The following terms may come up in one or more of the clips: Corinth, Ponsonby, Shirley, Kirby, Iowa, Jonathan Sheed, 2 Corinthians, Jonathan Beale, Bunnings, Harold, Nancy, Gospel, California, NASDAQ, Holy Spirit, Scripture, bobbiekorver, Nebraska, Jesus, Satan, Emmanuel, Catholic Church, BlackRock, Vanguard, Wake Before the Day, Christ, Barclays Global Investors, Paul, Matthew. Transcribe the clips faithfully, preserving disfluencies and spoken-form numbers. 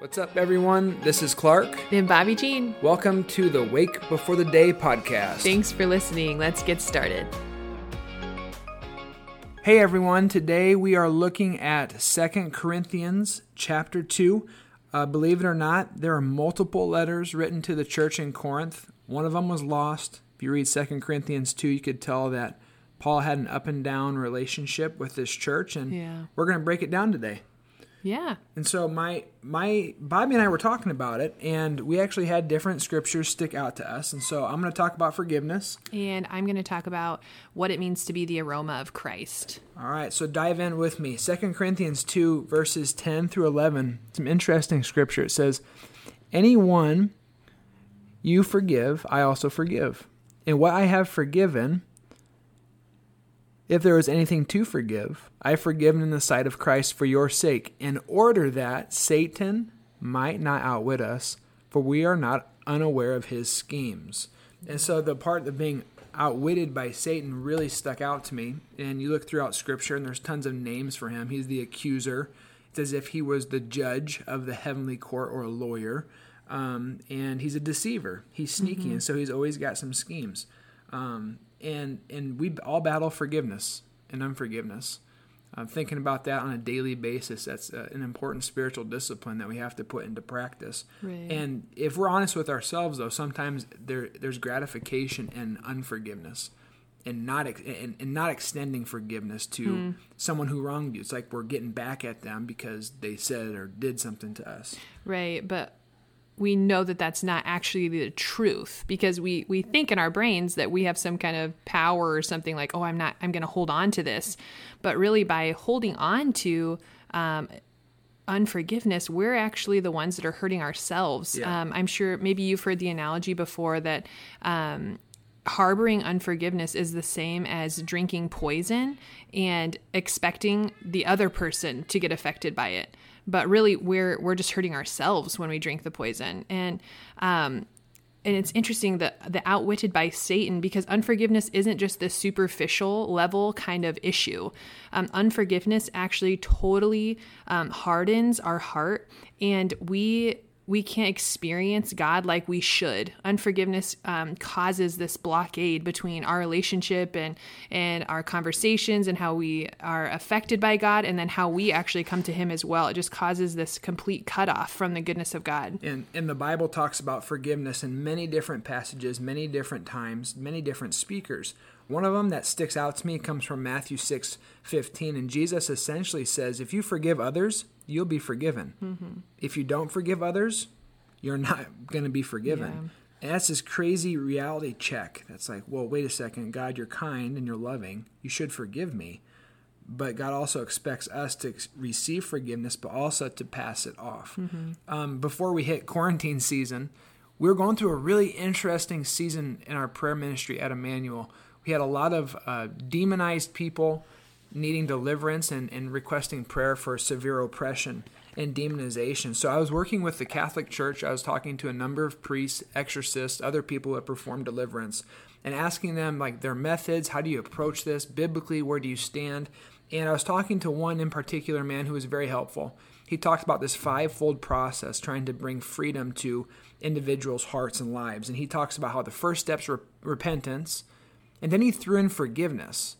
What's up, everyone? This is Clark. And Bobby Jean. Welcome to the Wake Before the Day podcast. Thanks for listening. Let's get started. Hey, everyone. Today we are looking at Second Corinthians chapter two. Uh, believe it or not, there are multiple letters written to the church in Corinth. One of them was lost. If you read Second Corinthians two, you could tell that Paul had an up and down relationship with this church, and yeah. we're going to break it down today. Yeah. And so my my Bobby and I were talking about it, and we actually had different scriptures stick out to us. And so I'm going to talk about forgiveness. And I'm going to talk about what it means to be the aroma of Christ. All right. So dive in with me. Second Corinthians two, verses ten through eleven. Some interesting scripture. It says, "Anyone you forgive, I also forgive. And what I have forgiven, if there was anything to forgive, I forgive in the sight of Christ for your sake, in order that Satan might not outwit us, for we are not unaware of his schemes." And so the part of being outwitted by Satan really stuck out to me. And you look throughout Scripture, and there's tons of names for him. He's the accuser. It's as if he was the judge of the heavenly court or a lawyer. Um, and he's a deceiver. He's sneaky, mm-hmm. and so he's always got some schemes. Um And and we all battle forgiveness and unforgiveness. I'm thinking about that on a daily basis. That's a, an important spiritual discipline that we have to put into practice. Right. And if we're honest with ourselves, though, sometimes there there's gratification in unforgiveness and not and, and not extending forgiveness to mm. someone who wronged you. It's like we're getting back at them because they said or did something to us. Right, but we know that that's not actually the truth, because we, we think in our brains that we have some kind of power or something like, oh, I'm not, I'm going to hold on to this. But really by holding on to, um, unforgiveness, we're actually the ones that are hurting ourselves. Yeah. Um, I'm sure maybe you've heard the analogy before that, um, harboring unforgiveness is the same as drinking poison and expecting the other person to get affected by it. But really, we're we're just hurting ourselves when we drink the poison. And um, and it's interesting that the outwitted by Satan, because unforgiveness isn't just this superficial level kind of issue. Um, unforgiveness actually totally um, hardens our heart, and we we can't experience God like we should. Unforgiveness um, causes this blockade between our relationship and and our conversations and how we are affected by God, and then how we actually come to Him as well. It just causes this complete cutoff from the goodness of God. And and the Bible talks about forgiveness in many different passages, many different times, many different speakers. One of them that sticks out to me comes from Matthew six fifteen, and Jesus essentially says, if you forgive others, you'll be forgiven. Mm-hmm. If you don't forgive others, you're not going to be forgiven. Yeah. And that's this crazy reality check. That's like, well, wait a second, God, you're kind and you're loving. You should forgive me. But God also expects us to receive forgiveness, but also to pass it off. Mm-hmm. Um, before we hit quarantine season, we were going through a really interesting season in our prayer ministry at Emmanuel. We had a lot of uh, demonized people needing deliverance and, and requesting prayer for severe oppression and demonization. So I was working with the Catholic Church. I was talking to a number of priests, exorcists, other people that perform deliverance, and asking them like their methods, how do you approach this? Biblically, where do you stand? And I was talking to one in particular man who was very helpful. He talked about this five-fold process trying to bring freedom to individuals' hearts and lives. And he talks about how the first step's re- repentance, and then he threw in forgiveness,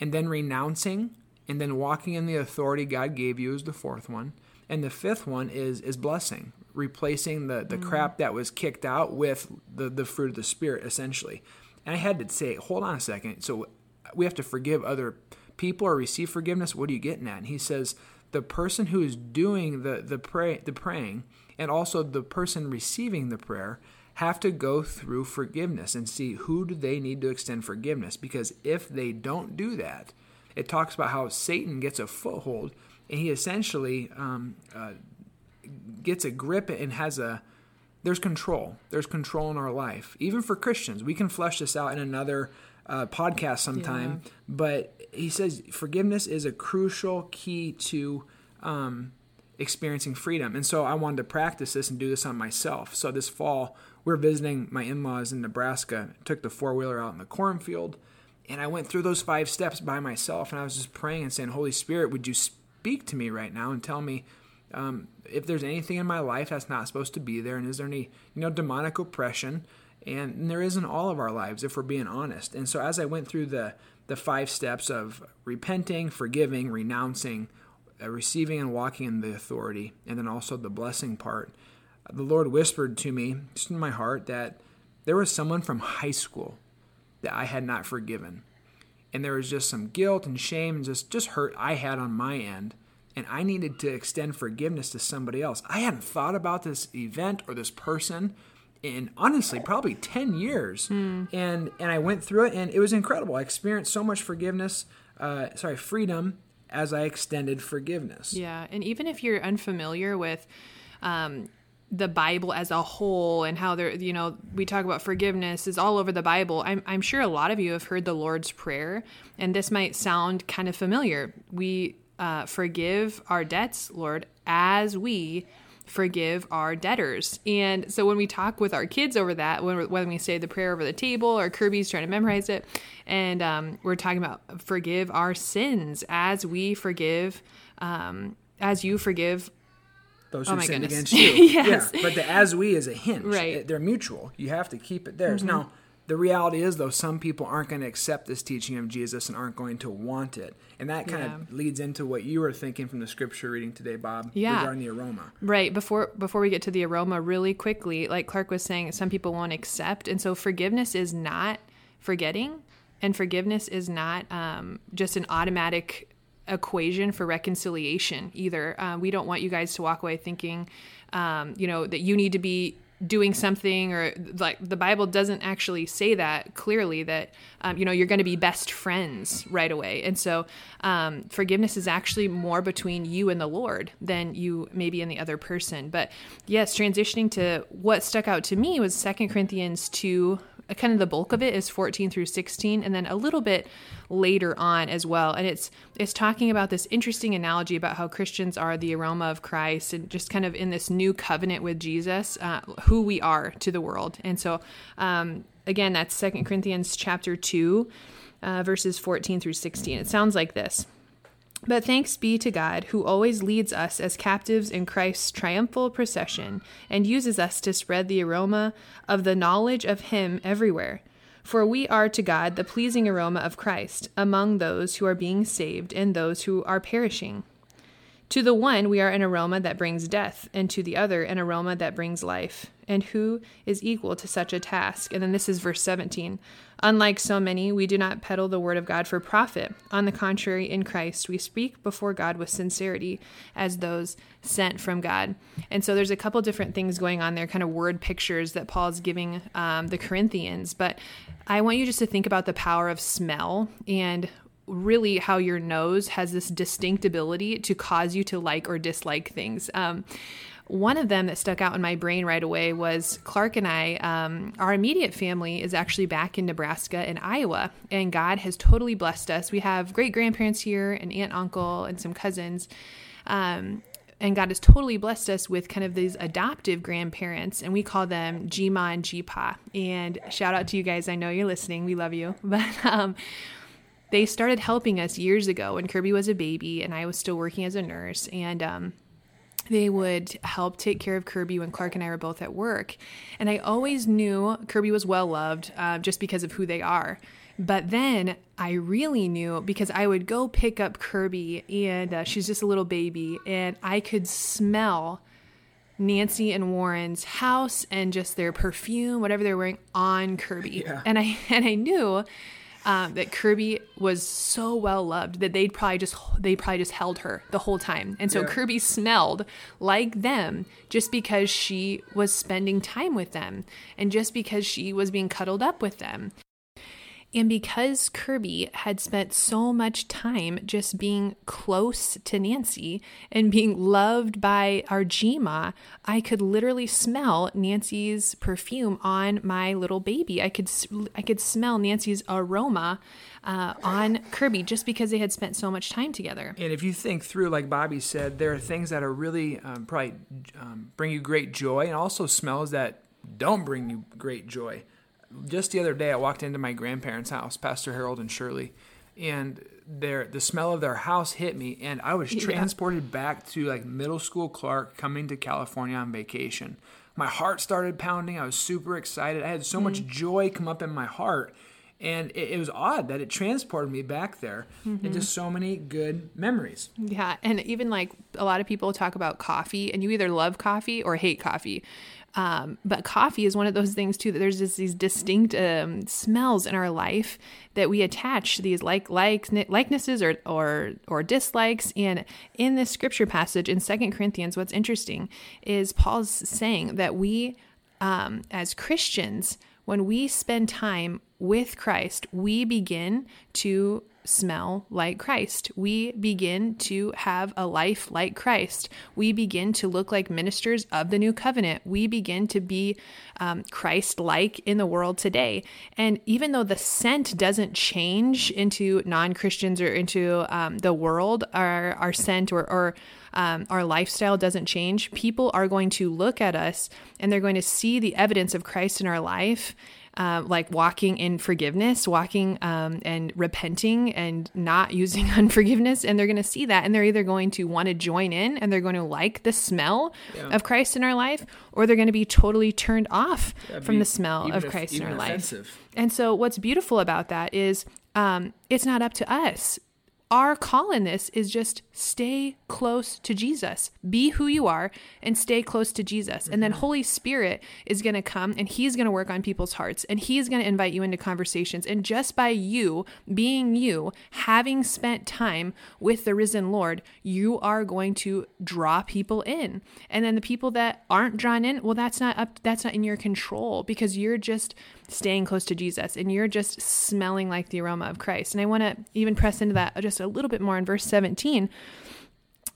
and then renouncing, and then walking in the authority God gave you is the fourth one. And the fifth one is is blessing, replacing the, the mm. crap that was kicked out with the, the fruit of the Spirit, essentially. And I had to say, hold on a second. So we have to forgive other people or receive forgiveness? What are you getting at? And he says, the person who is doing the, the, pray, the praying and also the person receiving the prayer have to go through forgiveness and see who do they need to extend forgiveness. Because if they don't do that, it talks about how Satan gets a foothold, and he essentially um, uh, gets a grip and has a, there's control. There's control in our life. Even for Christians, we can flesh this out in another uh, podcast sometime. Yeah. But he says forgiveness is a crucial key to um, experiencing freedom. And so I wanted to practice this and do this on myself. So this fall, we were visiting my in-laws in Nebraska, took the four-wheeler out in the cornfield, and I went through those five steps by myself, and I was just praying and saying, Holy Spirit, would you speak to me right now and tell me um, if there's anything in my life that's not supposed to be there, and is there any, you know, demonic oppression, and there is in all of our lives if we're being honest. And so as I went through the, the five steps of repenting, forgiving, renouncing, uh, receiving and walking in the authority, and then also the blessing part, the Lord whispered to me, just in my heart, that there was someone from high school that I had not forgiven. And there was just some guilt and shame and just, just hurt I had on my end. And I needed to extend forgiveness to somebody else. I hadn't thought about this event or this person in, honestly, probably ten years. Mm. And and I went through it, and it was incredible. I experienced so much forgiveness, uh, sorry, freedom, as I extended forgiveness. Yeah, and even if you're unfamiliar with um the Bible as a whole and how there, you know, we talk about forgiveness is all over the Bible. I'm, I'm sure a lot of you have heard the Lord's Prayer, and this might sound kind of familiar. We uh, forgive our debts, Lord, as we forgive our debtors. And so when we talk with our kids over that, when, when we say the prayer over the table, or Kirby's trying to memorize it, and um, we're talking about forgive our sins as we forgive, um, as you forgive those who oh sin against you. Yes. Yeah, but the as we is a hinge. Right. They're mutual. You have to keep it theirs. Mm-hmm. Now, the reality is, though, some people aren't going to accept this teaching of Jesus and aren't going to want it. And that kind yeah. of leads into what you were thinking from the scripture reading today, Bob, yeah. regarding the aroma. Right. Before before we get to the aroma, really quickly, like Clark was saying, some people won't accept. And so forgiveness is not forgetting, and forgiveness is not um, just an automatic equation for reconciliation either. Uh, we don't want you guys to walk away thinking, um, you know, that you need to be doing something, or like the Bible doesn't actually say that clearly, that, um, you know, you're going to be best friends right away. And so um, forgiveness is actually more between you and the Lord than you maybe and the other person. But yes, transitioning to what stuck out to me was Second Corinthians two, kind of the bulk of it is fourteen through sixteen, and then a little bit later on as well. And it's it's talking about this interesting analogy about how Christians are the aroma of Christ, and just kind of in this new covenant with Jesus, uh, who we are to the world. And so, um, again, that's Second Corinthians chapter two, uh, verses fourteen through sixteen. It sounds like this. But thanks be to God, who always leads us as captives in Christ's triumphal procession, and uses us to spread the aroma of the knowledge of him everywhere. For we are to God the pleasing aroma of Christ, among those who are being saved and those who are perishing. To the one we are an aroma that brings death, and to the other an aroma that brings life. And who is equal to such a task? And then this is verse seventeen. Unlike so many, we do not peddle the word of God for profit. On the contrary, in Christ, we speak before God with sincerity, as those sent from God. And so there's a couple different things going on there, kind of word pictures that Paul's giving um, the Corinthians. But I want you just to think about the power of smell, and really how your nose has this distinct ability to cause you to like or dislike things. Um, one of them that stuck out in my brain right away was Clark and I, um, our immediate family is actually back in Nebraska and Iowa, and God has totally blessed us. We have great grandparents here, an aunt, uncle, and some cousins. Um, and God has totally blessed us with kind of these adoptive grandparents, and we call them G-Ma and G-Pa. And shout out to you guys. I know you're listening. We love you. But, um, they started helping us years ago when Kirby was a baby and I was still working as a nurse, and um, they would help take care of Kirby when Clark and I were both at work. And I always knew Kirby was well-loved uh, just because of who they are. But then I really knew, because I would go pick up Kirby, and uh, she's just a little baby, and I could smell Nancy and Warren's house and just their perfume, whatever they're wearing, on Kirby. Yeah. And I and I knew... Um, that Kirby was so well loved that they'd probably just they probably just held her the whole time, and so yeah. Kirby smelled like them just because she was spending time with them, and just because she was being cuddled up with them, and because Kirby had spent so much time just being close to Nancy and being loved by our G-Ma. I could literally smell Nancy's perfume on my little baby. I could I could smell Nancy's aroma uh, on Kirby just because they had spent so much time together. And if you think through, like Bobby said, there are things that are really um, probably um, bring you great joy, and also smells that don't bring you great joy. Just the other day, I walked into my grandparents' house, Pastor Harold and Shirley, and their the smell of their house hit me, and I was transported yeah. back to like middle school Clark coming to California on vacation. My heart started pounding. I was super excited. I had so mm-hmm. much joy come up in my heart, and it, it was odd that it transported me back there mm-hmm. into so many good memories. Yeah, and even like a lot of people talk about coffee, and you either love coffee or hate coffee. Um, but coffee is one of those things too, that there's just these distinct, um, smells in our life that we attach these like, like likenesses or, or, or dislikes. And in this scripture passage in Second Corinthians, what's interesting is Paul's saying that we, um, as Christians, when we spend time with Christ, we begin to smell like Christ. We begin to have a life like Christ. We begin to look like ministers of the new covenant. We begin to be um, Christ-like in the world today. And even though the scent doesn't change into non-Christians or into um, the world, our, our scent or, or um, our lifestyle doesn't change, people are going to look at us and they're going to see the evidence of Christ in our life. Uh, like walking in forgiveness, walking um, and repenting and not using unforgiveness. And they're going to see that. And they're either going to want to join in and they're going to like the smell yeah. of Christ in our life, or they're going to be totally turned off yeah, from be, the smell of Christ if, in our offensive. life. And so what's beautiful about that is um, it's not up to us. Our call in this is just stay close to Jesus. Be who you are and stay close to Jesus. Mm-hmm. And then Holy Spirit is going to come and he's going to work on people's hearts and he's going to invite you into conversations. And just by you being you, having spent time with the risen Lord, you are going to draw people in. And then the people that aren't drawn in, well, that's not up, that's not in your control because you're just staying close to Jesus and you're just smelling like the aroma of Christ. And I want to even press into that just a little bit more in verse seventeen.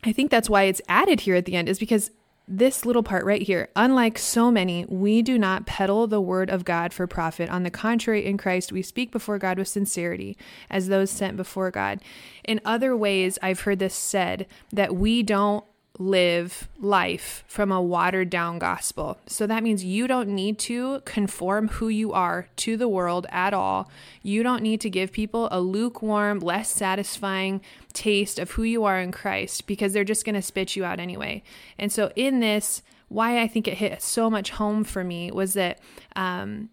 I think that's why it's added here at the end, is because this little part right here, unlike so many, we do not peddle the word of God for profit. On the contrary, in Christ, we speak before God with sincerity, as those sent before God. In other ways, I've heard this said, that we don't live life from a watered down gospel. So that means you don't need to conform who you are to the world at all. You don't need to give people a lukewarm, less satisfying taste of who you are in Christ, because they're just going to spit you out anyway. And so in this, why I think it hit so much home for me was that, um,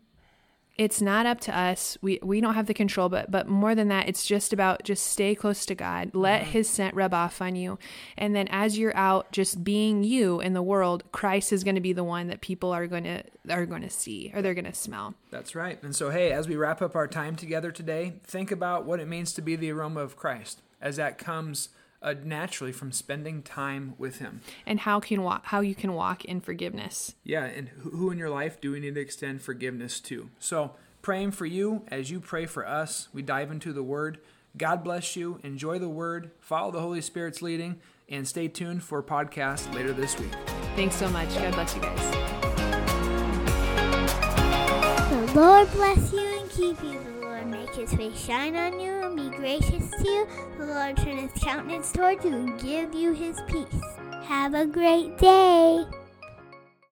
it's not up to us. We we don't have the control, but but more than that, it's just about just stay close to God. Let mm-hmm. his scent rub off on you. And then as you're out just being you in the world, Christ is going to be the one that people are going to are going to see or they're going to smell. That's right. And so, hey, as we wrap up our time together today, think about what it means to be the aroma of Christ as that comes uh, naturally from spending time with him. And how can walk, how you can walk in forgiveness. Yeah, and who in your life do we need to extend forgiveness to? So praying for you as you pray for us. We dive into the Word. God bless you. Enjoy the Word. Follow the Holy Spirit's leading. And stay tuned for a podcast later this week. Thanks so much. God bless you guys. The Lord bless you and keep you. The Lord make his face shine on you and be gracious to you. The Lord turn his countenance toward you and give you his peace. Have a great day.